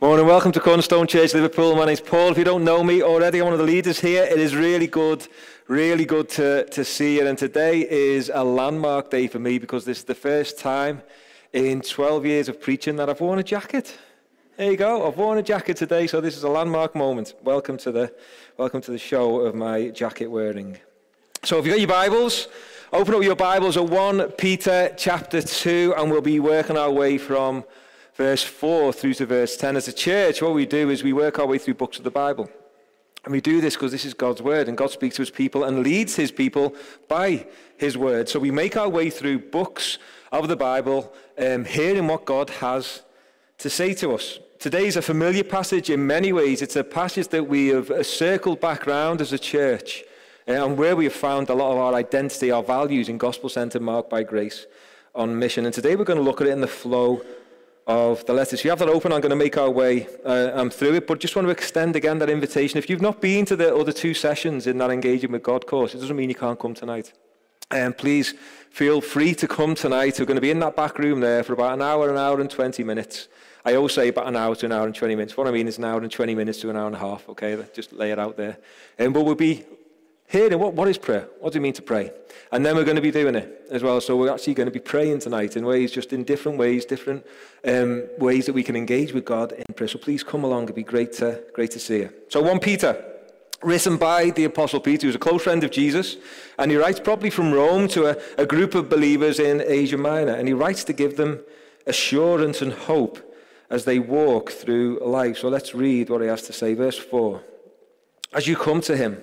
Morning, welcome to Cornerstone Church Liverpool. My name's Paul. If you don't know me already, I'm one of the leaders here. It is really good to see you. And today is a landmark day for me because this is the first time in 12 years of preaching that I've worn a jacket. There you go. I've worn a jacket today, so this is a landmark moment. Welcome to the show of my jacket wearing. So if you've got your Bibles, open up your Bibles at 1 Peter chapter 2, and we'll be working our way from verse 4 through to verse 10. As a church, what we do is we work our way through books of the Bible. And we do this because this is God's word, and God speaks to his people and leads his people by his word. So we make our way through books of the Bible, hearing what God has to say to us. Today is a familiar passage in many ways. It's a passage that we have circled back round as a church, and where we have found a lot of our identity, our values, and gospel-centered, marked by grace on mission. And today we're going to look at it in the flow of the letters. If you have that open, I'm going to make our way through it, but just want to extend again that invitation. If you've not been to the other two sessions in that Engaging with God course, it doesn't mean you can't come tonight. Please feel free to come tonight. We're going to be in that back room there for about an hour and 20 minutes. I always say about an hour to an hour and 20 minutes. What I mean is an hour and 20 minutes to an hour and a half, okay? Let's just lay it out there. But we'll be hearing what is prayer? What do you mean to pray? And then we're going to be doing it as well. So we're actually going to be praying tonight in ways, just in different ways, different ways that we can engage with God in prayer. So please come along. It'd be great to see you. So 1 Peter, written by the Apostle Peter, who's a close friend of Jesus. And he writes probably from Rome to a group of believers in Asia Minor. And he writes to give them assurance and hope as they walk through life. So let's read what he has to say. Verse 4. As you come to him,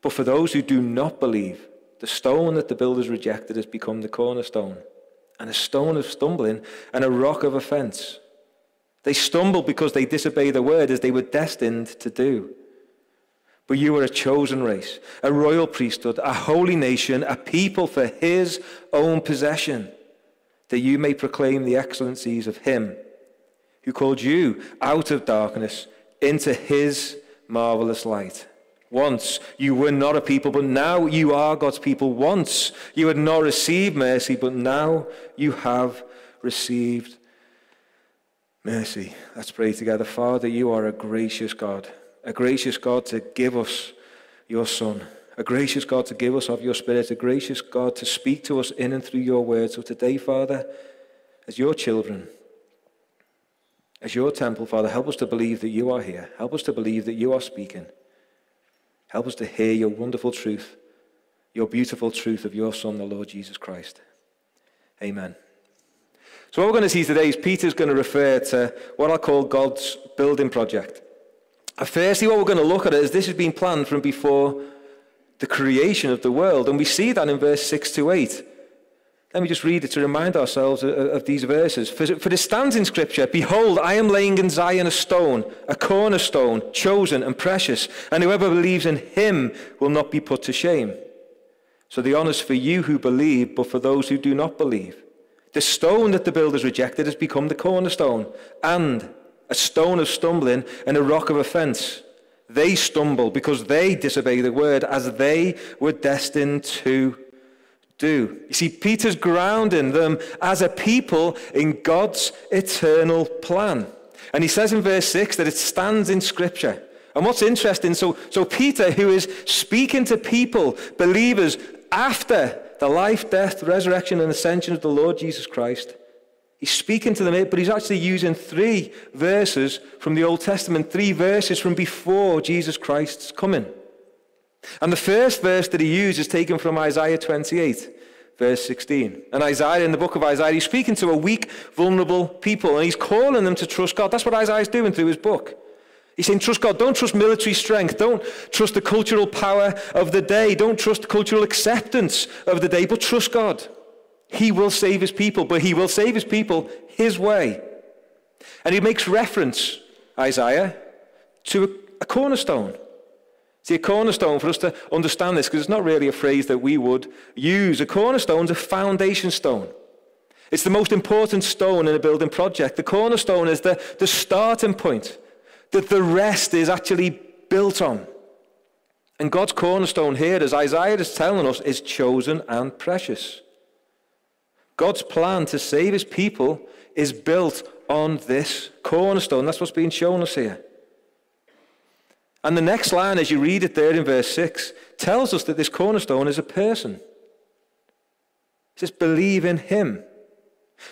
But for those who do not believe, the stone that the builders rejected has become the cornerstone, and a stone of stumbling and a rock of offense. They stumbled because they disobeyed the word, as they were destined to do. But you are a chosen race, a royal priesthood, a holy nation, a people for his own possession, that you may proclaim the excellencies of him who called you out of darkness into his marvelous light. Once you were not a people, but now you are God's people. Once you had not received mercy, but now you have received mercy. Let's pray together. Father, you are a gracious God to give us your Son, a gracious God to give us of your Spirit, a gracious God to speak to us in and through your word. So today, Father, as your children, as your temple, Father, help us to believe that you are here. Help us to believe that you are speaking. Help us to hear your wonderful truth, your beautiful truth of your Son, the Lord Jesus Christ. Amen. So what we're going to see today is Peter's going to refer to what I call God's building project. Firstly, what we're going to look at is this has been planned from before the creation of the world, and we see that in verse 6 to 8. Let me just read it to remind ourselves of these verses. For it stands in Scripture, behold, I am laying in Zion a stone, a cornerstone, chosen and precious, and whoever believes in him will not be put to shame. So the honour's for you who believe, but for those who do not believe. The stone that the builders rejected has become the cornerstone, and a stone of stumbling and a rock of offence. They stumble because they disobey the word, as they were destined to do. You see, Peter's grounding them as a people in God's eternal plan. And he says in verse 6 that it stands in Scripture. And what's interesting, so Peter, who is speaking to people, believers, after the life, death, resurrection, and ascension of the Lord Jesus Christ, he's speaking to them, but he's actually using three verses from the Old Testament, three verses from before Jesus Christ's coming. And the first verse that he used is taken from Isaiah 28, verse 16. And Isaiah, in the book of Isaiah, he's speaking to a weak, vulnerable people, and he's calling them to trust God. That's what Isaiah's doing through his book. He's saying, trust God. Don't trust military strength. Don't trust the cultural power of the day. Don't trust cultural acceptance of the day, but trust God. He will save his people, but he will save his people his way. And he makes reference, Isaiah, to a cornerstone. See, a cornerstone, for us to understand this, because it's not really a phrase that we would use. A cornerstone's a foundation stone. It's the most important stone in a building project. The cornerstone is the starting point that the rest is actually built on. And God's cornerstone here, as Isaiah is telling us, is chosen and precious. God's plan to save his people is built on this cornerstone. That's what's being shown us here. And the next line, as you read it there in verse 6, tells us that this cornerstone is a person. It says, believe in him.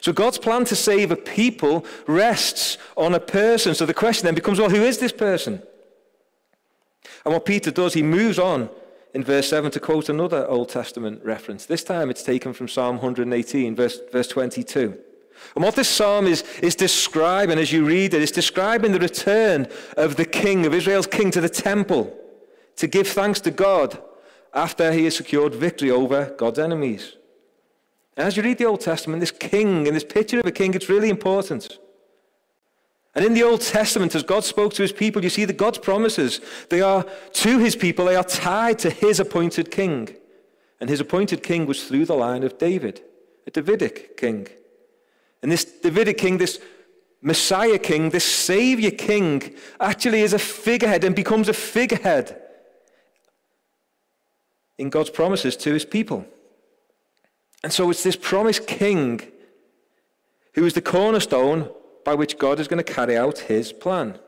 So God's plan to save a people rests on a person. So the question then becomes, well, who is this person? And what Peter does, he moves on in verse 7 to quote another Old Testament reference. This time it's taken from Psalm 118, verse 22. And what this psalm is describing, as you read it, is describing the return of the king, of Israel's king, to the temple to give thanks to God after he has secured victory over God's enemies. And as you read the Old Testament, this king and this picture of a king, it's really important. And in the Old Testament, as God spoke to his people, you see that God's promises, they are to his people, they are tied to his appointed king. And his appointed king was through the line of David, a Davidic king. And this Davidic king, this Messiah king, this Savior king, actually is a figurehead and becomes a figurehead in God's promises to his people. And so it's this promised king who is the cornerstone by which God is going to carry out his plan.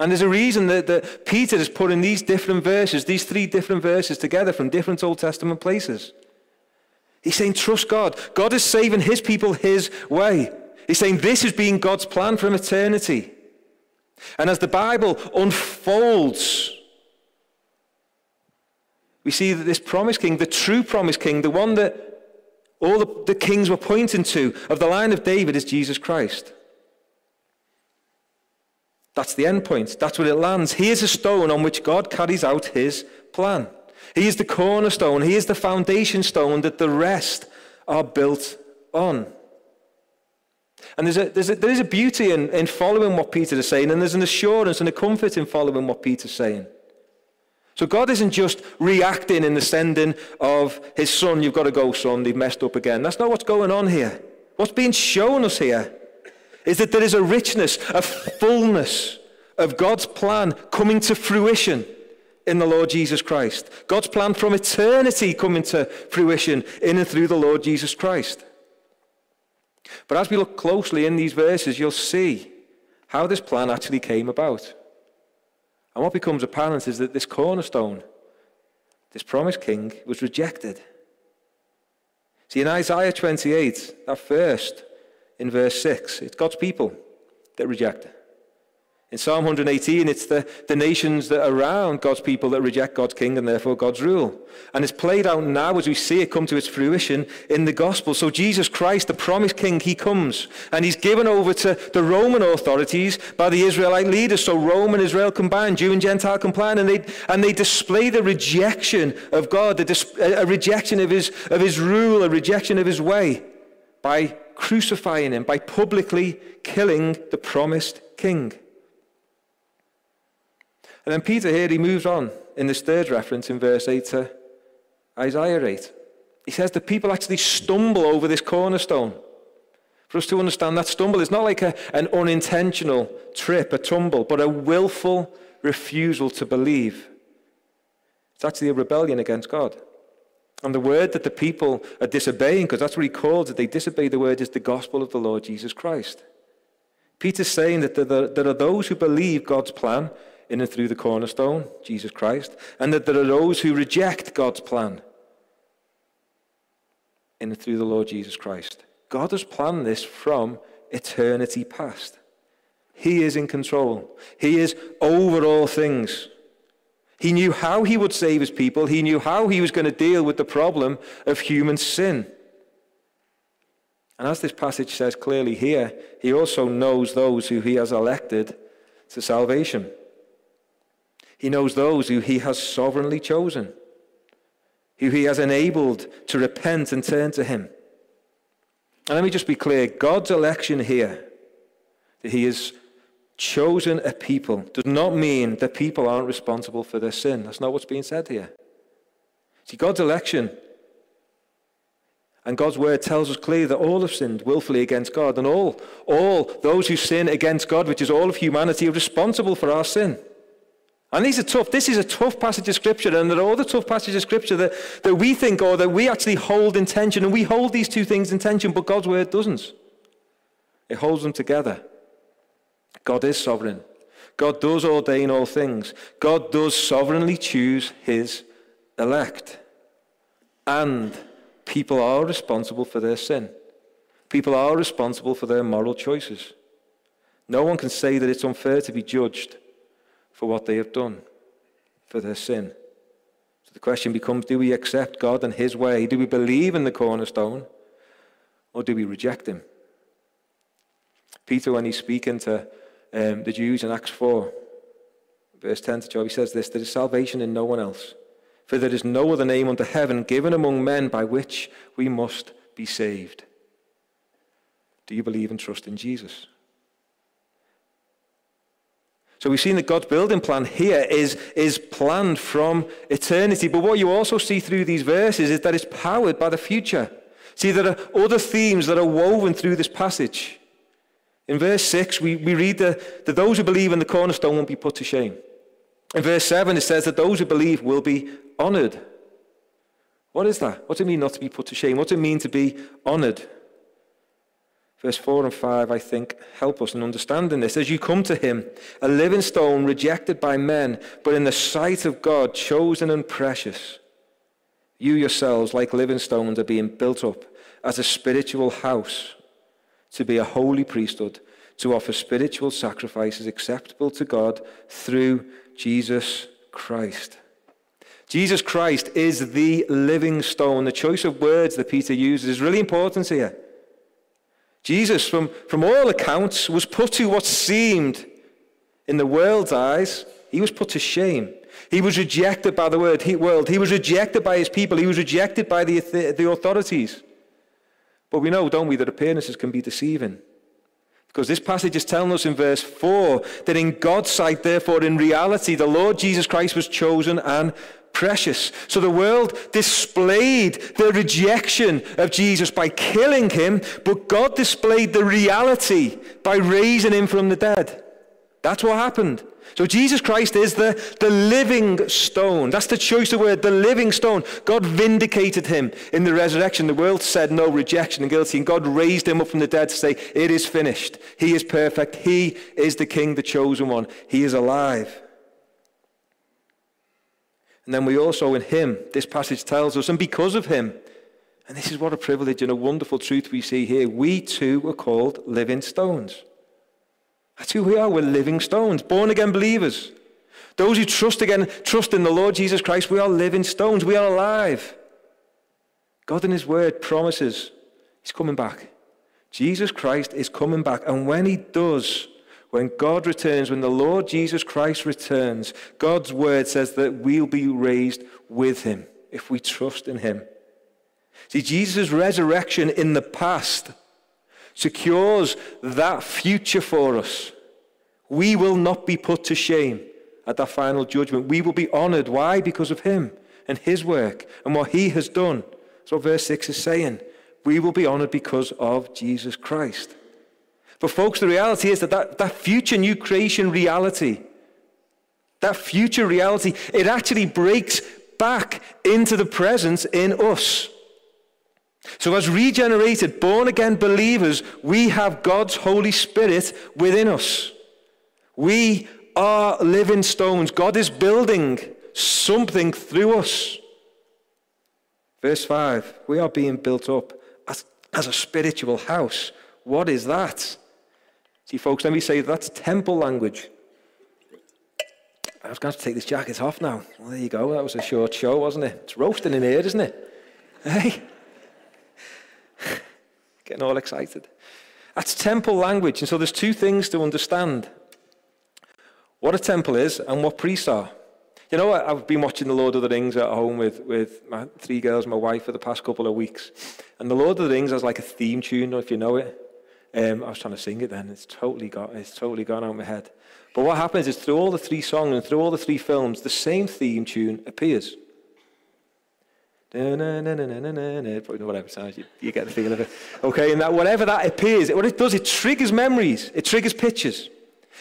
And there's a reason that Peter is putting these different verses, these three different verses together from different Old Testament places. He's saying, trust God. God is saving his people his way. He's saying this has been God's plan from eternity. And as the Bible unfolds, we see that this promised king, the true promised king, the one that all the kings were pointing to, of the line of David, is Jesus Christ. That's the end point. That's where it lands. He is a stone on which God carries out his plan. He is the cornerstone. He is the foundation stone that the rest are built on. And there is a beauty in following what Peter is saying, and there's an assurance and a comfort in following what Peter's saying. So God isn't just reacting in the sending of his son. You've got to go, son. They've messed up again. That's not what's going on here. What's being shown us here is that there is a richness, a fullness of God's plan coming to fruition in the Lord Jesus Christ. God's plan from eternity coming to fruition in and through the Lord Jesus Christ. But as we look closely in these verses, you'll see how this plan actually came about. And what becomes apparent is that this cornerstone, this promised king, was rejected. See, in Isaiah 28, that first, in verse 6, it's God's people that reject. In Psalm 118, it's the nations that are around God's people that reject God's king and therefore God's rule. And it's played out now as we see it come to its fruition in the gospel. So Jesus Christ, the promised king, he comes and he's given over to the Roman authorities by the Israelite leaders. So Rome and Israel combined, Jew and Gentile combined, and they display the rejection of God, a rejection of his rule, a rejection of his way, by crucifying him, by publicly killing the promised king. And then Peter here, he moves on in this third reference in verse 8 to Isaiah 8. He says the people actually stumble over this cornerstone. For us to understand that stumble is not like an unintentional trip, a tumble, but a willful refusal to believe. It's actually a rebellion against God. And the word that the people are disobeying, because that's what he calls it, they disobey the word, is the gospel of the Lord Jesus Christ. Peter's saying that there are those who believe God's plan in and through the cornerstone, Jesus Christ, and that there are those who reject God's plan in and through the Lord Jesus Christ. God has planned this from eternity past. He is in control. He is over all things. He knew how he would save his people. He knew how he was going to deal with the problem of human sin. And as this passage says clearly here, he also knows those who he has elected to salvation. He knows those who he has sovereignly chosen, who he has enabled to repent and turn to him. And let me just be clear, God's election here, that he has chosen a people does not mean that people aren't responsible for their sin. That's not what's being said here. See, God's election and God's word tells us clearly that all have sinned willfully against God, and all those who sin against God, which is all of humanity, are responsible for our sin. And these are tough. This is a tough passage of Scripture, and there are other tough passages of Scripture that we think, or that we actually hold in tension, and we hold these two things in tension, but God's word doesn't. It holds them together. God is sovereign. God does ordain all things. God does sovereignly choose his elect. And people are responsible for their sin. People are responsible for their moral choices. No one can say that it's unfair to be judged for what they have done, for their sin. So the question becomes, do we accept God and his way? Do we believe in the cornerstone, or do we reject him? Peter, when he's speaking to the Jews in Acts 4, verse 10 to 12, he says this: there is salvation in no one else, for there is no other name under heaven given among men by which we must be saved. Do you believe and trust in Jesus? So we've seen that God's building plan here is planned from eternity. But what you also see through these verses is that it's powered by the future. See, there are other themes that are woven through this passage. In verse 6, we read that those who believe in the cornerstone won't be put to shame. In verse 7, it says that those who believe will be honored. What is that? What does it mean not to be put to shame? What does it mean to be honored? Verse 4 and 5, I think, help us in understanding this. As you come to him, a living stone rejected by men, but in the sight of God, chosen and precious, you yourselves, like living stones, are being built up as a spiritual house, to be a holy priesthood, to offer spiritual sacrifices acceptable to God through Jesus Christ. Jesus Christ is the living stone. The choice of words that Peter uses is really important here. Jesus, from all accounts, was put to what seemed, in the world's eyes, he was put to shame. He was rejected by the world. He was rejected by his people. He was rejected by the authorities. But we know, don't we, that appearances can be deceiving. Because this passage is telling us in verse 4 that in God's sight, therefore, in reality, the Lord Jesus Christ was chosen and precious. So the world displayed the rejection of Jesus by killing him, but God displayed the reality by raising him from the dead. That's what happened. So Jesus Christ is the living stone. That's the choice of word, the living stone. God vindicated him in the resurrection. The world said no, rejection and guilty. And God raised him up from the dead to say, it is finished. He is perfect. He is the king, the chosen one. He is alive. And then we also in him, this passage tells us, and because of him, and this is what a privilege and a wonderful truth we see here, we too are called living stones. That's who we are. We're living stones, born-again believers. Those who trust in the Lord Jesus Christ, we are living stones. We are alive. God in his word promises he's coming back. Jesus Christ is coming back. And when he does, when God returns, when the Lord Jesus Christ returns, God's word says that we'll be raised with him if we trust in him. See, Jesus' resurrection in the past secures that future for us. We will not be put to shame at that final judgment. We will be honored. Why? Because of him and his work and what he has done. That's what verse 6 is saying. We will be honored because of Jesus Christ. But folks, the reality is that future new creation reality, that future reality, it actually breaks back into the presence in us. So as regenerated, born-again believers, we have God's Holy Spirit within us. We are living stones. God is building something through us. Verse 5, we are being built up as a spiritual house. What is that? See, folks, let me say that's temple language. I was going to have to take this jacket off now. Well, there you go. That was a short show, wasn't it? It's roasting in here, isn't it? Hey? Getting all excited. That's temple language. And so there's two things to understand: what a temple is and what priests are. You know, I've been watching the Lord of the Rings at home with my three girls and my wife for the past couple of weeks. And the Lord of the Rings has like a theme tune, if you know it. I was trying to sing it then. It's totally gone out of my head. But what happens is through all the three songs and through all the three films, the same theme tune appears. Probably not whatever sounds. You get the feeling of it. Okay, and that whatever that appears, what it does, it triggers memories. It triggers pictures.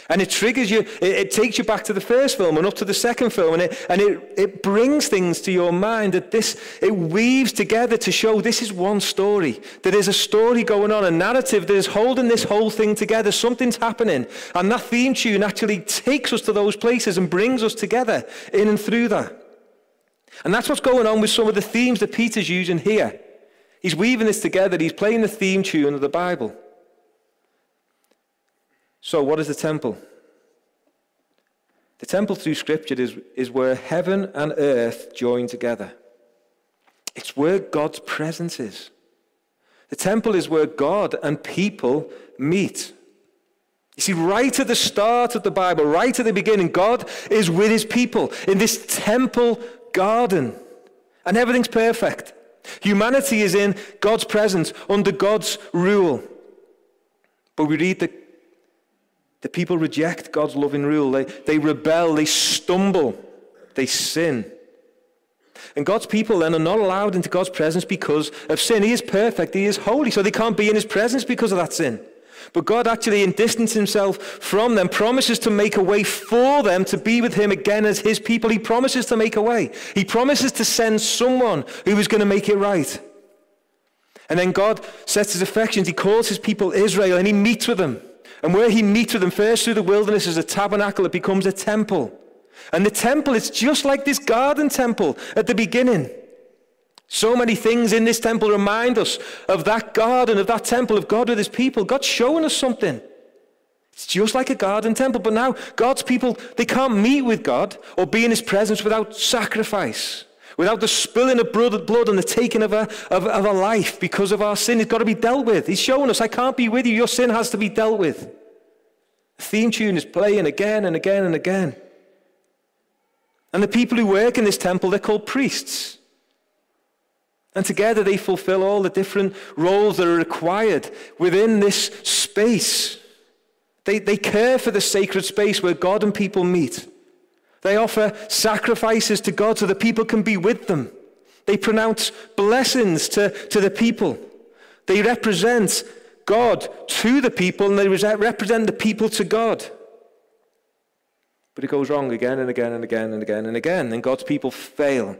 And it triggers you. It takes you back to the first film and up to the second film. And it brings things to your mind that it weaves together to show this is one story. There is a story going on, a narrative that is holding this whole thing together. Something's happening. And that theme tune actually takes us to those places and brings us together in and through that. And that's what's going on with some of the themes that Peter's using here. He's weaving this together. He's playing the theme tune of the Bible. So what is the temple? The temple through Scripture is where heaven and earth join together. It's where God's presence is. The temple is where God and people meet. You see, right at the start of the Bible, right at the beginning, God is with his people in this temple garden. And everything's perfect. Humanity is in God's presence, under God's rule. But we read that the people reject God's loving rule. They rebel, they stumble, they sin. And God's people then are not allowed into God's presence because of sin. He is perfect, he is holy, so they can't be in his presence because of that sin. But God actually, in distancing himself from them, promises to make a way for them to be with him again as his people. He promises to make a way. He promises to send someone who is going to make it right. And then God sets his affections. He calls his people Israel and he meets with them. And where he meets with them, first through the wilderness, is a tabernacle. It becomes a temple. And the temple is just like this garden temple at the beginning. So many things in this temple remind us of that garden, of that temple, of God with his people. God's showing us something. It's just like a garden temple. But now God's people, they can't meet with God or be in his presence without sacrifice, without the spilling of blood and the taking of a life because of our sin. It's got to be dealt with. He's showing us, I can't be with you. Your sin has to be dealt with. The theme tune is playing again and again and again. And the people who work in this temple, they're called priests. And together they fulfill all the different roles that are required within this space. They care for the sacred space where God and people meet. They offer sacrifices to God so the people can be with them. They pronounce blessings to the people. They represent God to the people, and they represent the people to God. But it goes wrong again and again and again and again and again, and God's people fail.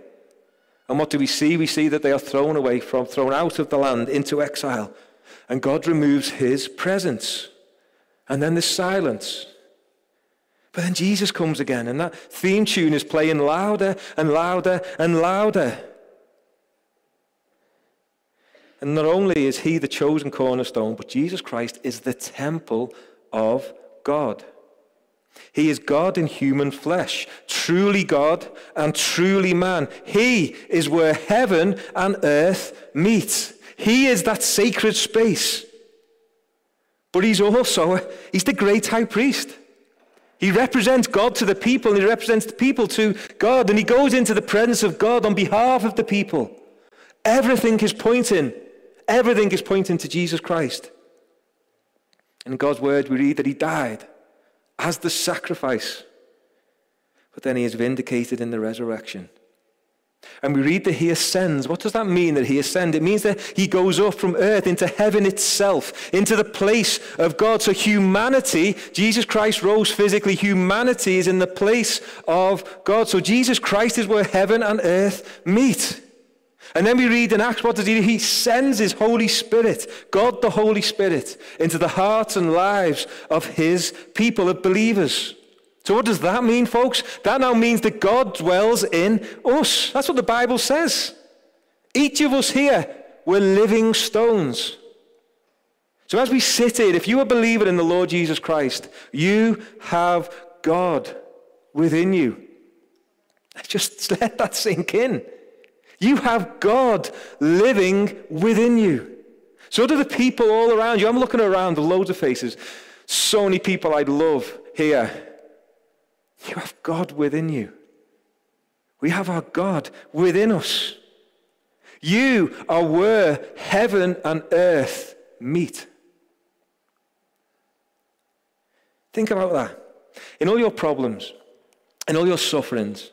And what do we see? We see that they are thrown out of the land into exile, and God removes his presence. And then there's silence. But then Jesus comes again, and that theme tune is playing louder and louder and louder. And not only is he the chosen cornerstone, but Jesus Christ is the temple of God. He is God in human flesh, truly God and truly man. He is where heaven and earth meet. He is that sacred space. But he's also, he's the great high priest. He represents God to the people, and he represents the people to God, and he goes into the presence of God on behalf of the people. Everything is pointing to Jesus Christ. In God's word, we read that he died as the sacrifice, but then he is vindicated in the resurrection. And we read that he ascends. What does that mean, that he ascends? It means that he goes up from earth into heaven itself, into the place of God. So humanity, Jesus Christ rose physically. Humanity is in the place of God. So Jesus Christ is where heaven and earth meet. And then we read in Acts, what does he do? He sends his Holy Spirit, God the Holy Spirit, into the hearts and lives of his people, of believers. So what does that mean, folks? That now means that God dwells in us. That's what the Bible says. Each of us here, we're living stones. So as we sit here, if you are a believer in the Lord Jesus Christ, you have God within you. Just let that sink in. You have God living within you. So do the people all around you. I'm looking around, the loads of faces. So many people I love here. You have God within you. We have our God within us. You are where heaven and earth meet. Think about that. In all your problems, in all your sufferings,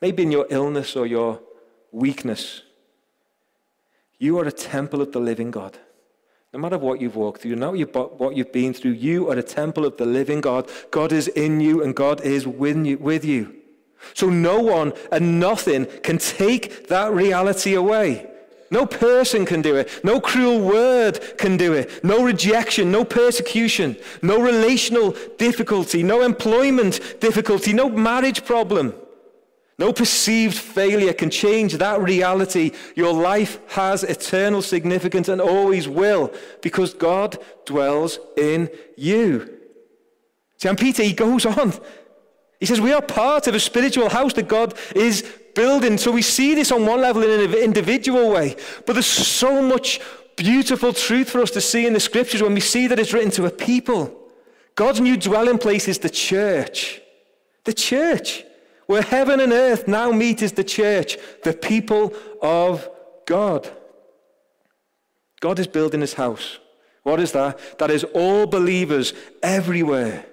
maybe in your illness or your weakness, you are a temple of the living God. No matter what you've walked through, no matter what you've been through, you are a temple of the living God. God is in you and God is with you. So no one and nothing can take that reality away. No person can do it. No cruel word can do it. No rejection, no persecution, no relational difficulty, no employment difficulty, no marriage problem, no perceived failure can change that reality. Your life has eternal significance and always will, because God dwells in you. St. Peter, he goes on. He says, we are part of a spiritual house that God is building. So we see this on one level in an individual way, but there's so much beautiful truth for us to see in the scriptures when we see that it's written to a people. God's new dwelling place is the church. The church. Where heaven and earth now meet is the church, the people of God. God is building his house. What is that? That is all believers everywhere.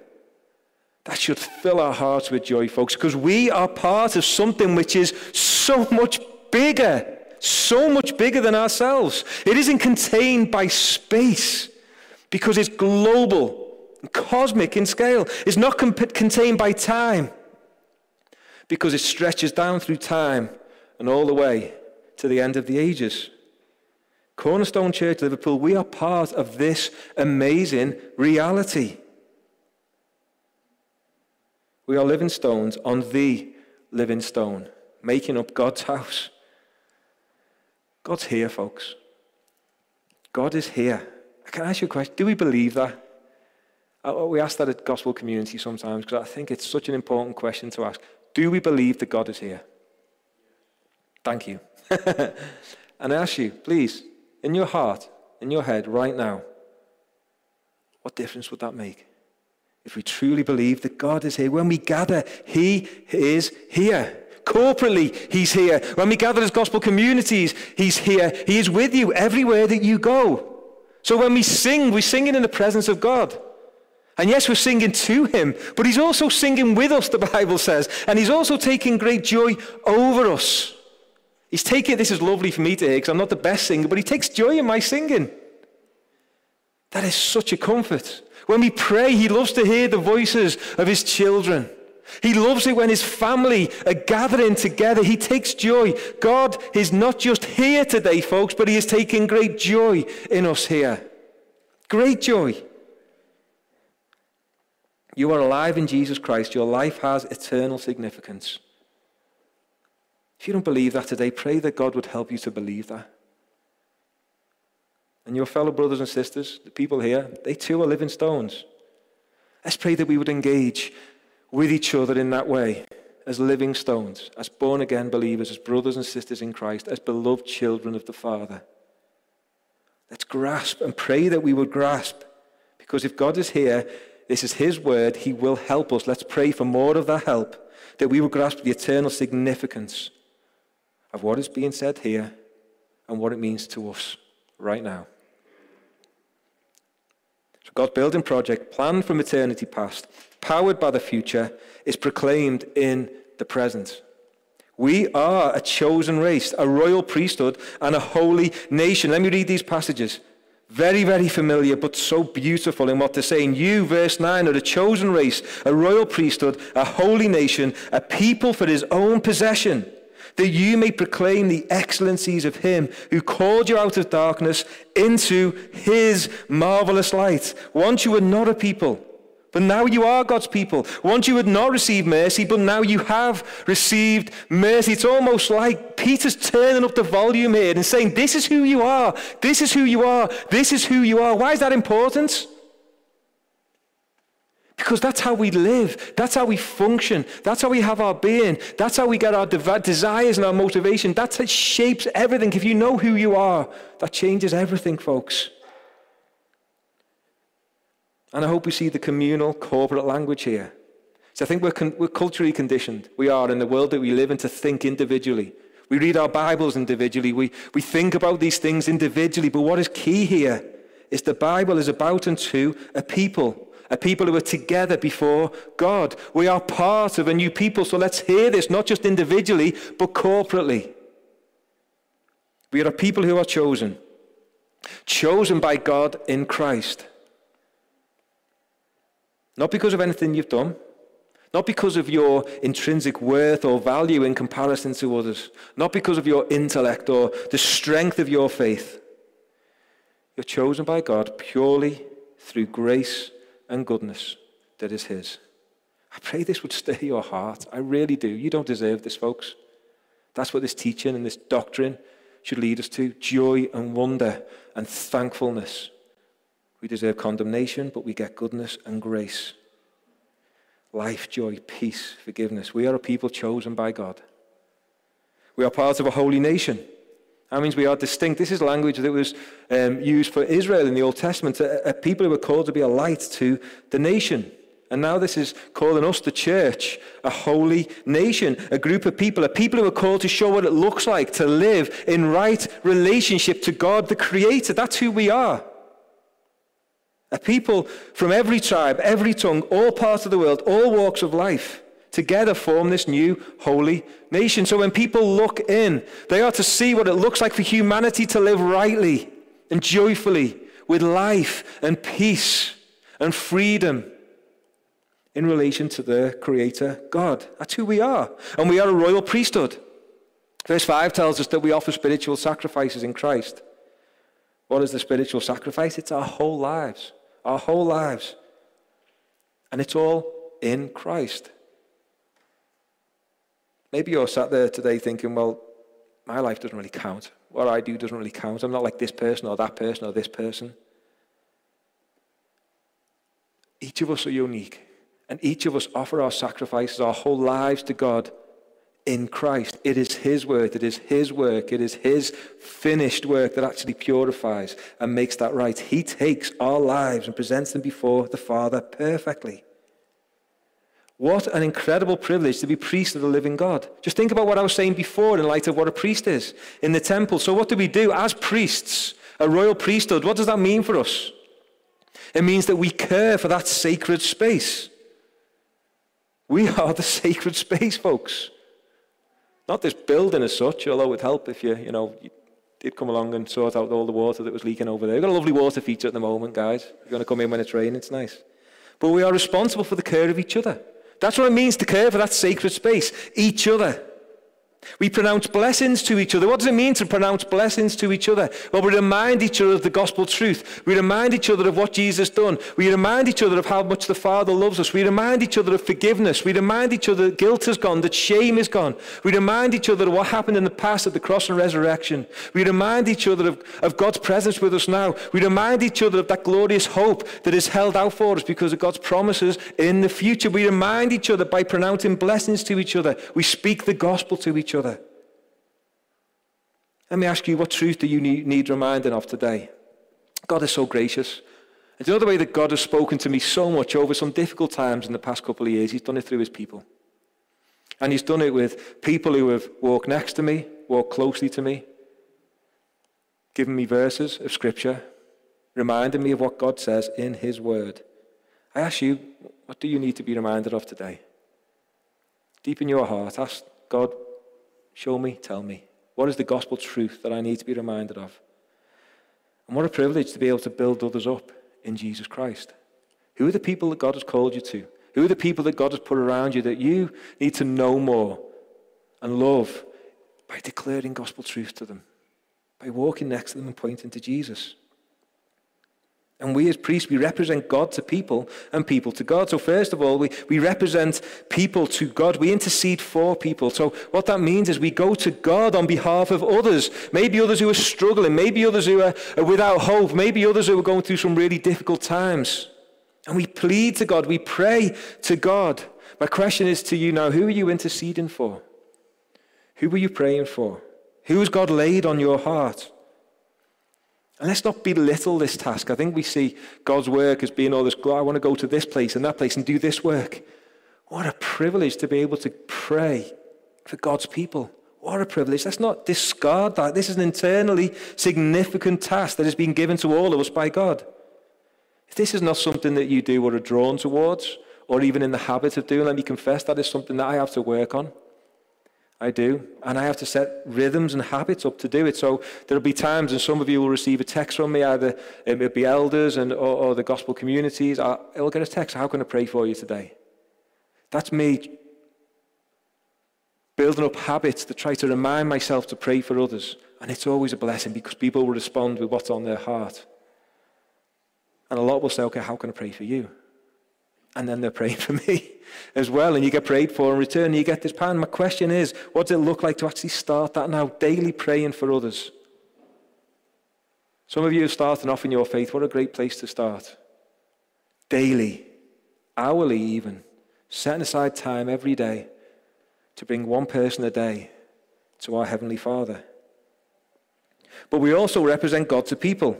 That should fill our hearts with joy, folks, because we are part of something which is so much bigger than ourselves. It isn't contained by space because it's global, cosmic in scale. It's not contained by time because it stretches down through time and all the way to the end of the ages. Cornerstone Church, Liverpool, we are part of this amazing reality. We are living stones on the living stone, making up God's house. God's here, folks. God is here. Can I ask you a question? Do we believe that? We ask that at gospel community sometimes because I think it's such an important question to ask. Do we believe that God is here? Thank you. And I ask you, please, in your heart, in your head right now, what difference would that make? If we truly believe that God is here, when we gather, he is here. Corporately, he's here. When we gather as gospel communities, he's here. He is with you everywhere that you go. So when we sing, we're singing in the presence of God. And yes, we're singing to him, but he's also singing with us, the Bible says. And he's also taking great joy over us. He's taking, this is lovely for me to hear because I'm not the best singer, but he takes joy in my singing. That is such a comfort. When we pray, he loves to hear the voices of his children. He loves it when his family are gathering together. He takes joy. God is not just here today, folks, but he is taking great joy in us here. Great joy. You are alive in Jesus Christ. Your life has eternal significance. If you don't believe that today, pray that God would help you to believe that. And your fellow brothers and sisters, the people here, they too are living stones. Let's pray that we would engage with each other in that way, as living stones, as born-again believers, as brothers and sisters in Christ, as beloved children of the Father. Let's grasp and pray that we would grasp, because if God is here, this is his word, he will help us. Let's pray for more of that help, that we would grasp the eternal significance of what is being said here and what it means to us right now. So God's building project, planned from eternity past, powered by the future, is proclaimed in the present. We are a chosen race, a royal priesthood, and a holy nation. Let me read these passages. Very, very familiar, but so beautiful in what they're saying. You, verse 9, are a chosen race, a royal priesthood, a holy nation, a people for his own possession, that you may proclaim the excellencies of him who called you out of darkness into his marvelous light. Once you were not a people, but now you are God's people. Once you had not received mercy, but now you have received mercy. It's almost like Peter's turning up the volume here and saying, this is who you are, this is who you are, this is who you are. Why is that important? Because that's how we live. That's how we function. That's how we have our being. That's how we get our desires and our motivation. That's how it shapes everything. If you know who you are, that changes everything, folks. And I hope we see the communal corporate language here. So I think we're culturally conditioned. We are in the world that we live in to think individually. We read our Bibles individually. We think about these things individually. But what is key here is the Bible is about and to a people. a people who are together before God. We are part of a new people, so let's hear this, not just individually, but corporately. We are a people who are chosen, chosen by God in Christ. Not because of anything you've done, not because of your intrinsic worth or value in comparison to others, not because of your intellect or the strength of your faith. You're chosen by God purely through grace and goodness that is his. I pray this would stir your heart. I really do. You don't deserve this, folks. That's what this teaching and this doctrine should lead us to, joy and wonder and thankfulness. We deserve condemnation, but we get goodness and grace. Life, joy, peace, forgiveness. We are a people chosen by God. We are part of a holy nation. That means we are distinct. This is language that was used for Israel in the Old Testament, a people who were called to be a light to the nation. And now this is calling us, the church, a holy nation, a group of people, a people who are called to show what it looks like to live in right relationship to God, the Creator. That's who we are. A people from every tribe, every tongue, all parts of the world, all walks of life, together form this new holy nation. So when people look in, they are to see what it looks like for humanity to live rightly and joyfully with life and peace and freedom in relation to their Creator God. That's who we are. And we are a royal priesthood. Verse 5 tells us that we offer spiritual sacrifices in Christ. What is the spiritual sacrifice? It's our whole lives. Our whole lives. And it's all in Christ. Maybe you're sat there today thinking, well, my life doesn't really count. What I do doesn't really count. I'm not like this person or that person or this person. Each of us are unique. And each of us offer our sacrifices, our whole lives to God in Christ. It is his word. It is his work. It is his finished work that actually purifies and makes that right. He takes our lives and presents them before the Father perfectly. What an incredible privilege to be priests of the living God. Just think about what I was saying before in light of what a priest is in the temple. So what do we do as priests, a royal priesthood? What does that mean for us? It means that we care for that sacred space. We are the sacred space, folks. Not this building as such, although it would help if you did come along and sort out all the water that was leaking over there. We've got a lovely water feature at the moment, guys. You're going to come in when it's raining, it's nice. But we are responsible for the care of each other. That's what it means to care for that sacred space, each other. We pronounce blessings to each other. What does it mean to pronounce blessings to each other? Well, we remind each other of the gospel truth. We remind each other of what Jesus done. We remind each other of how much the Father loves us. We remind each other of forgiveness. We remind each other that guilt is gone, that shame is gone. We remind each other of what happened in the past at the cross and resurrection. We remind each other of God's presence with us now. We remind each other of that glorious hope that is held out for us because of God's promises in the future. We remind each other by pronouncing blessings to each other. We speak the gospel to each other. Let me ask you, what truth do you need reminding of today? God is so gracious. And another way that God has spoken to me so much over some difficult times in the past couple of years, he's done it through his people. And he's done it with people who have walked next to me, walked closely to me, given me verses of scripture, reminding me of what God says in his word. I ask you, what do you need to be reminded of today? Deep in your heart, ask God, show me, tell me. What is the gospel truth that I need to be reminded of? And what a privilege to be able to build others up in Jesus Christ. Who are the people that God has called you to? Who are the people that God has put around you that you need to know more and love by declaring gospel truth to them, by walking next to them and pointing to Jesus? And we as priests, we represent God to people and people to God. So first of all, we represent people to God. We intercede for people. So what that means is we go to God on behalf of others. Maybe others who are struggling. Maybe others who are without hope. Maybe others who are going through some really difficult times. And we plead to God. We pray to God. My question is to you now, who are you interceding for? Who are you praying for? Who has God laid on your heart? And let's not belittle this task. I think we see God's work as being all this, I want to go to this place and that place and do this work. What a privilege to be able to pray for God's people. What a privilege. Let's not discard that. This is an internally significant task that has been given to all of us by God. If this is not something that you do or are drawn towards, or even in the habit of doing, let me confess, that is something that I have to work on. I do. And I have to set rhythms and habits up to do it. So there'll be times, and some of you will receive a text from me, either it'll be elders or the gospel communities. I'll get a text, how can I pray for you today? That's me building up habits to try to remind myself to pray for others. And it's always a blessing because people will respond with what's on their heart. And a lot will say, okay, how can I pray for you? And then they're praying for me as well. And you get prayed for in return. And you get this pattern. My question is, what does it look like to actually start that now? Daily praying for others. Some of you are starting off in your faith. What a great place to start. Daily, hourly even, setting aside time every day to bring one person a day to our Heavenly Father. But we also represent God to people.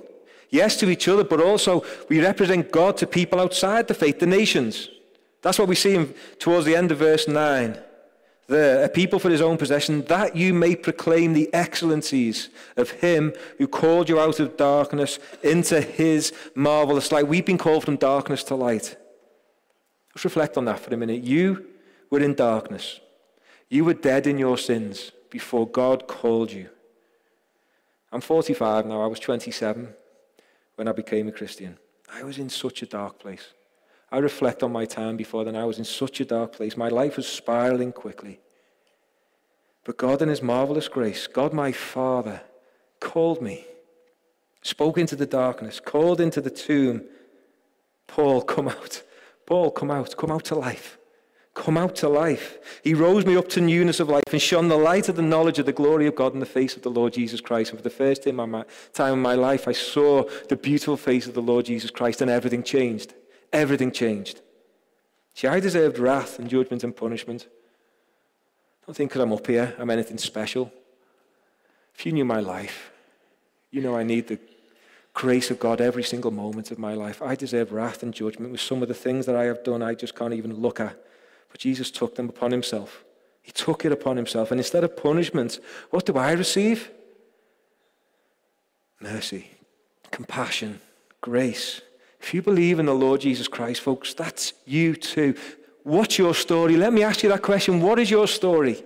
Yes, to each other, but also we represent God to people outside the faith, the nations. That's what we see towards the end of verse 9. There, a people for his own possession, that you may proclaim the excellencies of him who called you out of darkness into his marvelous light. We've been called from darkness to light. Let's reflect on that for a minute. You were in darkness. You were dead in your sins before God called you. I'm 45 now. I was 27. When I became a Christian. I was in such a dark place. I reflect on my time before then. I was in such a dark place. My life was spiraling quickly. But God in his marvelous grace, God my Father, called me, spoke into the darkness, called into the tomb, Paul, come out. Paul, come out. Come out to life. Come out to life. He rose me up to newness of life and shone the light of the knowledge of the glory of God in the face of the Lord Jesus Christ. And for the first time in my life, I saw the beautiful face of the Lord Jesus Christ, and everything changed. Everything changed. See, I deserved wrath and judgment and punishment. Don't think because I'm up here, I'm anything special. If you knew my life, you know I need the grace of God every single moment of my life. I deserve wrath and judgment with some of the things that I have done I just can't even look at. But Jesus took them upon himself. He took it upon himself. And instead of punishment, what do I receive? Mercy, compassion, grace. If you believe in the Lord Jesus Christ, folks, that's you too. What's your story? Let me ask you that question. What is your story?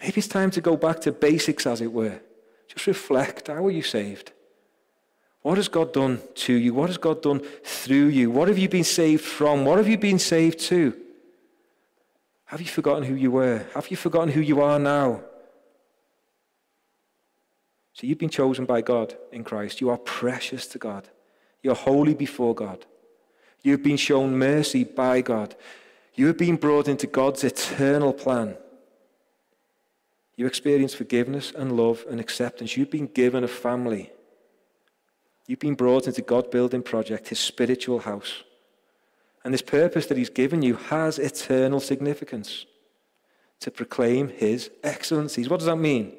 Maybe it's time to go back to basics, as it were. Just reflect. How were you saved? What has God done to you? What has God done through you? What have you been saved from? What have you been saved to? Have you forgotten who you were? Have you forgotten who you are now? So you've been chosen by God in Christ. You are precious to God. You're holy before God. You've been shown mercy by God. You have been brought into God's eternal plan. You experience forgiveness and love and acceptance. You've been given a family. You've been brought into God's building project, his spiritual house. And this purpose that he's given you has eternal significance, to proclaim his excellencies. What does that mean?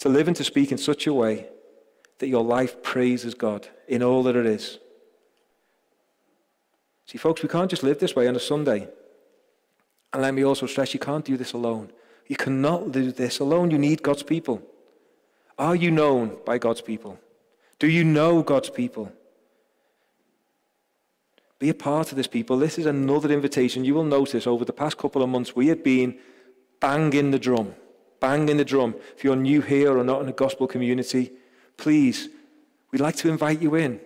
To live and to speak in such a way that your life praises God in all that it is. See, folks, we can't just live this way on a Sunday. And let me also stress, you can't do this alone. You cannot do this alone. You need God's people. Are you known by God's people? Do you know God's people? Be a part of this people. This is another invitation. You will notice over the past couple of months we have been banging the drum. Banging the drum. If you're new here or not in a gospel community, please, we'd like to invite you in.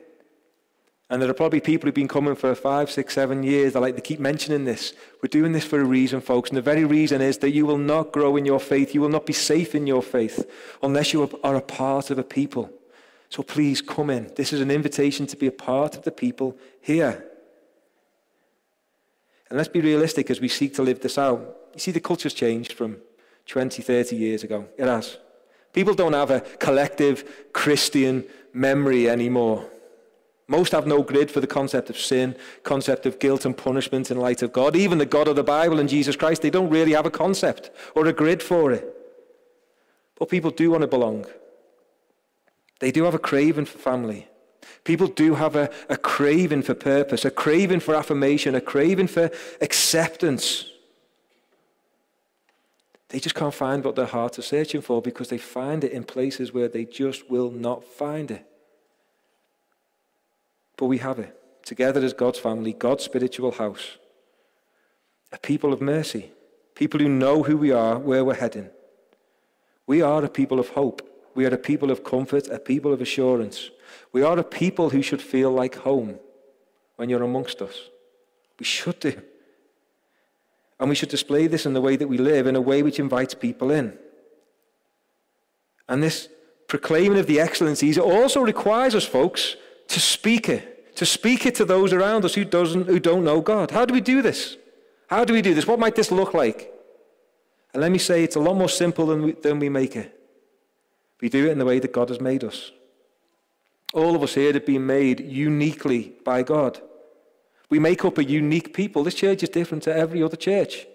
And there are probably people who've been coming for 5, 6, 7 years. They like to keep mentioning this. We're doing this for a reason, folks. And the very reason is that you will not grow in your faith. You will not be safe in your faith unless you are a part of a people. So please come in. This is an invitation to be a part of the people here. And let's be realistic as we seek to live this out. You see, the culture's changed from 20, 30 years ago. It has. People don't have a collective Christian memory anymore. Most have no grid for the concept of sin, concept of guilt and punishment in light of God. Even the God of the Bible and Jesus Christ, they don't really have a concept or a grid for it. But people do want to belong. They do have a craving for family. People do have a craving for purpose, a craving for affirmation, a craving for acceptance. They just can't find what their hearts are searching for because they find it in places where they just will not find it. But we have it, together as God's family, God's spiritual house. A people of mercy, people who know who we are, where we're heading. We are a people of hope. We are a people of comfort, a people of assurance. We are a people who should feel like home when you're amongst us. We should do. And we should display this in the way that we live, in a way which invites people in. And this proclaiming of the excellencies, it also requires us, folks, to speak it to those around us who don't know God. How do we do this? How do we do this? What might this look like? And let me say, it's a lot more simple than we make it. We do it in the way that God has made us. All of us here have been made uniquely by God. We make up a unique people. This church is different to every other church.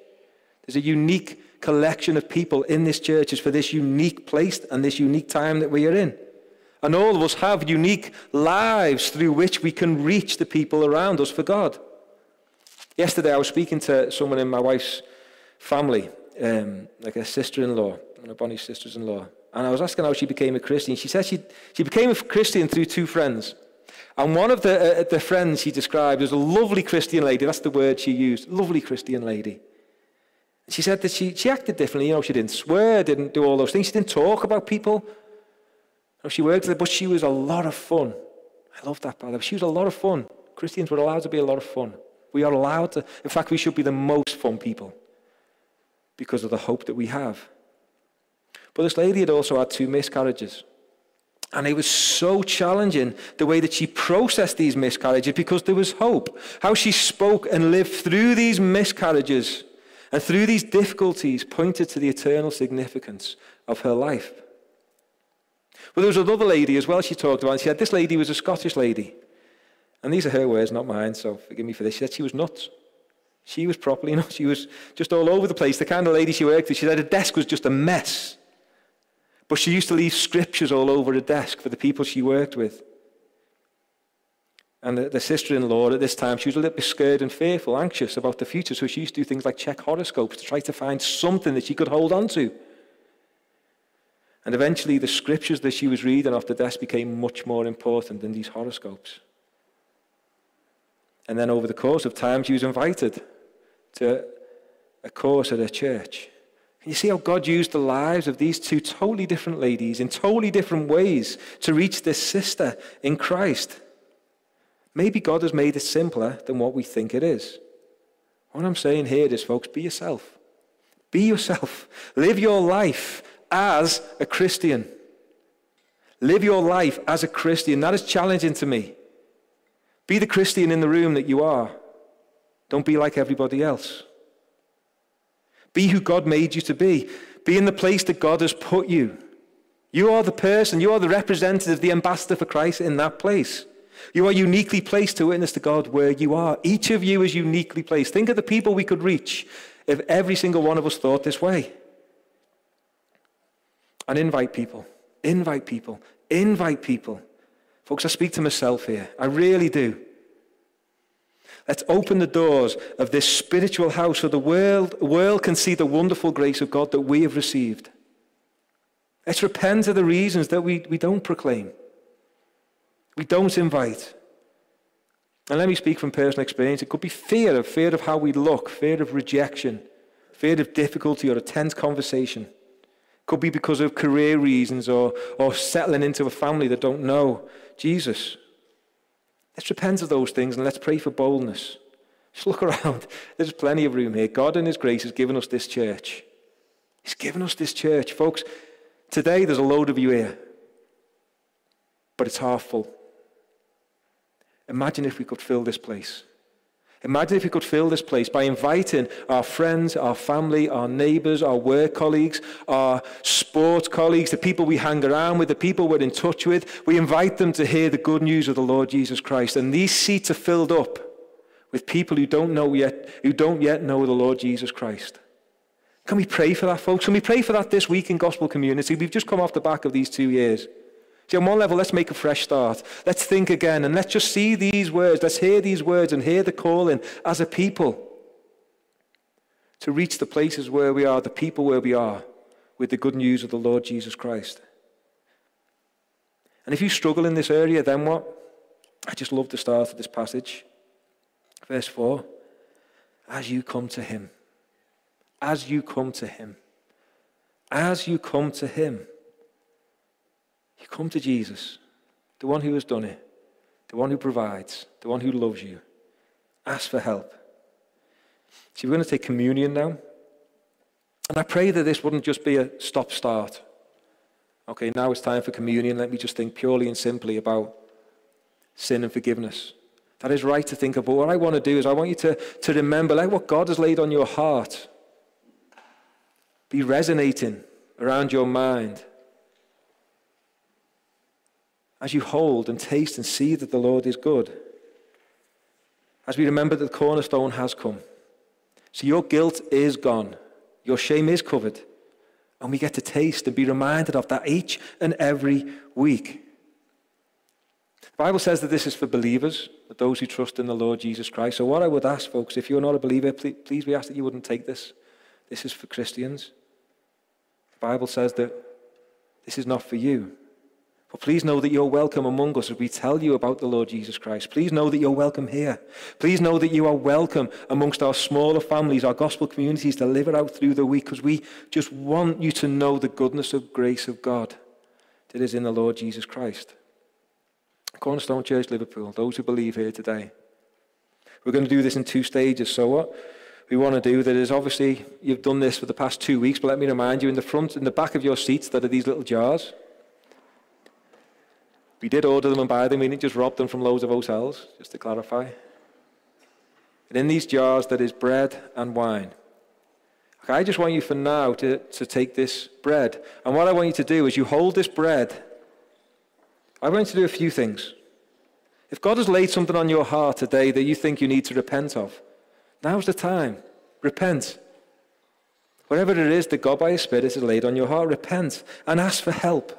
There's a unique collection of people in this church. It's for this unique place and this unique time that we are in. And all of us have unique lives through which we can reach the people around us for God. Yesterday I was speaking to someone in my wife's family, like a sister-in-law, one of Bonnie's sisters-in-law. And I was asking how she became a Christian. She said she became a Christian through two friends. And one of the friends she described was a lovely Christian lady. That's the word she used, lovely Christian lady. She said that she acted differently. You know, she didn't swear, didn't do all those things. She didn't talk about people. You know, she worked there, but she was a lot of fun. I love that, by the way. She was a lot of fun. Christians were allowed to be a lot of fun. We are allowed to. In fact, we should be the most fun people because of the hope that we have. But this lady had also had two miscarriages. And it was so challenging the way that she processed these miscarriages because there was hope. How she spoke and lived through these miscarriages and through these difficulties pointed to the eternal significance of her life. Well, there was another lady as well she talked about. She said this lady was a Scottish lady. And these are her words, not mine, so forgive me for this. She said she was nuts. She was properly nuts. She was just all over the place. The kind of lady she worked with, she said her desk was just a mess. But she used to leave scriptures all over her desk for the people she worked with. And the sister-in-law at this time, she was a little bit scared and fearful, anxious about the future. So she used to do things like check horoscopes to try to find something that she could hold on to. And eventually the scriptures that she was reading off the desk became much more important than these horoscopes. And then over the course of time, she was invited to a course at her church. You see how God used the lives of these two totally different ladies in totally different ways to reach this sister in Christ. Maybe God has made it simpler than what we think it is. What I'm saying here is, folks, be yourself. Be yourself. Live your life as a Christian. Live your life as a Christian. That is challenging to me. Be the Christian in the room that you are. Don't be like everybody else. Be who God made you to be. Be in the place that God has put you. You are the person, you are the representative, the ambassador for Christ in that place. You are uniquely placed to witness to God where you are. Each of you is uniquely placed. Think of the people we could reach if every single one of us thought this way. And invite people, invite people, invite people. Folks, I speak to myself here. I really do. Let's open the doors of this spiritual house so the world can see the wonderful grace of God that we have received. Let's repent of the reasons that we don't proclaim. We don't invite. And let me speak from personal experience. It could be fear of how we look, fear of rejection, fear of difficulty or a tense conversation. It could be because of career reasons or settling into a family that don't know Jesus. Let's repent of those things and let's pray for boldness. Just look around. There's plenty of room here. God in his grace has given us this church. He's given us this church. Folks, today there's a load of you here. But it's half full. Imagine if we could fill this place. Imagine if we could fill this place by inviting our friends, our family, our neighbors, our work colleagues, our sports colleagues, the people we hang around with, the people we're in touch with. We invite them to hear the good news of the Lord Jesus Christ. And these seats are filled up with people who don't yet know the Lord Jesus Christ. Can we pray for that, folks? Can we pray for that this week in gospel community? We've just come off the back of these 2 years. See, on one level, let's make a fresh start. Let's think again, and let's just see these words. Let's hear these words and hear the calling as a people to reach the places where we are, the people where we are, with the good news of the Lord Jesus Christ. And if you struggle in this area, then what? I just love the start of this passage. Verse 4, as you come to him, as you come to him, as you come to him, you come to Jesus, the one who has done it, the one who provides, the one who loves you. Ask for help. See, we're going to take communion now. And I pray that this wouldn't just be a stop-start. Okay, now it's time for communion. Let me just think purely and simply about sin and forgiveness. That is right to think of, but what I want to do is I want you to remember, let what God has laid on your heart be resonating around your mind as you hold and taste and see that the Lord is good. As we remember that the cornerstone has come. So your guilt is gone. Your shame is covered. And we get to taste and be reminded of that each and every week. The Bible says that this is for believers, for those who trust in the Lord Jesus Christ. So what I would ask, folks, if you're not a believer, please we ask that you wouldn't take this. This is for Christians. The Bible says that this is not for you. But please know that you're welcome among us as we tell you about the Lord Jesus Christ. Please know that you're welcome here. Please know that you are welcome amongst our smaller families, our gospel communities to live it out through the week, because we just want you to know the goodness of grace of God that is in the Lord Jesus Christ. Cornerstone Church Liverpool, those who believe here today. We're going to do this in two stages. So what we want to do that is, obviously you've done this for the past 2 weeks, but let me remind you, in the front, in the back of your seats, there are these little jars. We did order them and buy them. We didn't just rob them from loads of hotels, just to clarify. And in these jars, there is bread and wine. Okay, I just want you for now to take this bread. And what I want you to do is you hold this bread. I want you to do a few things. If God has laid something on your heart today that you think you need to repent of, now's the time. Repent. Whatever it is that God by His Spirit has laid on your heart, repent and ask for help.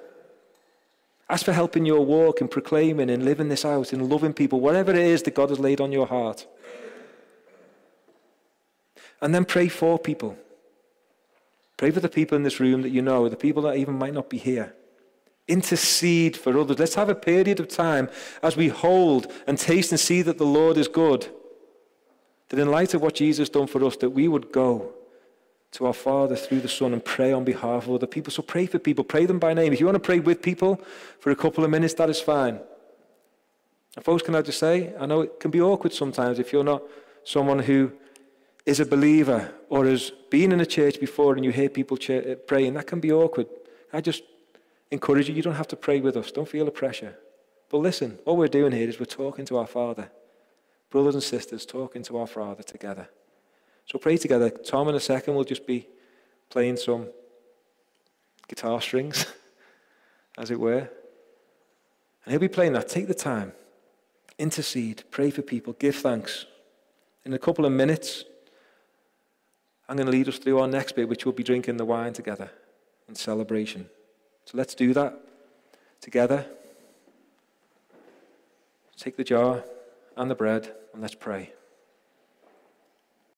Ask for help in your walk, in proclaiming, in living this out, in loving people, whatever it is that God has laid on your heart. And then pray for people. Pray for the people in this room that you know, the people that even might not be here. Intercede for others. Let's have a period of time as we hold and taste and see that the Lord is good. That in light of what Jesus has done for us, that we would go to our Father through the Son and pray on behalf of other people. So pray for people. Pray them by name. If you want to pray with people for a couple of minutes, that is fine. And folks, can I just say, I know it can be awkward sometimes if you're not someone who is a believer or has been in a church before and you hear people praying. That can be awkward. I just encourage you, you don't have to pray with us. Don't feel the pressure. But listen, what we're doing here is we're talking to our Father. Brothers and sisters talking to our Father together. So pray together. Tom in a second will just be playing some guitar strings, as it were. And he'll be playing that. Take the time. Intercede. Pray for people. Give thanks. In a couple of minutes, I'm going to lead us through our next bit, which we'll be drinking the wine together in celebration. So let's do that together. Take the jar and the bread and let's pray.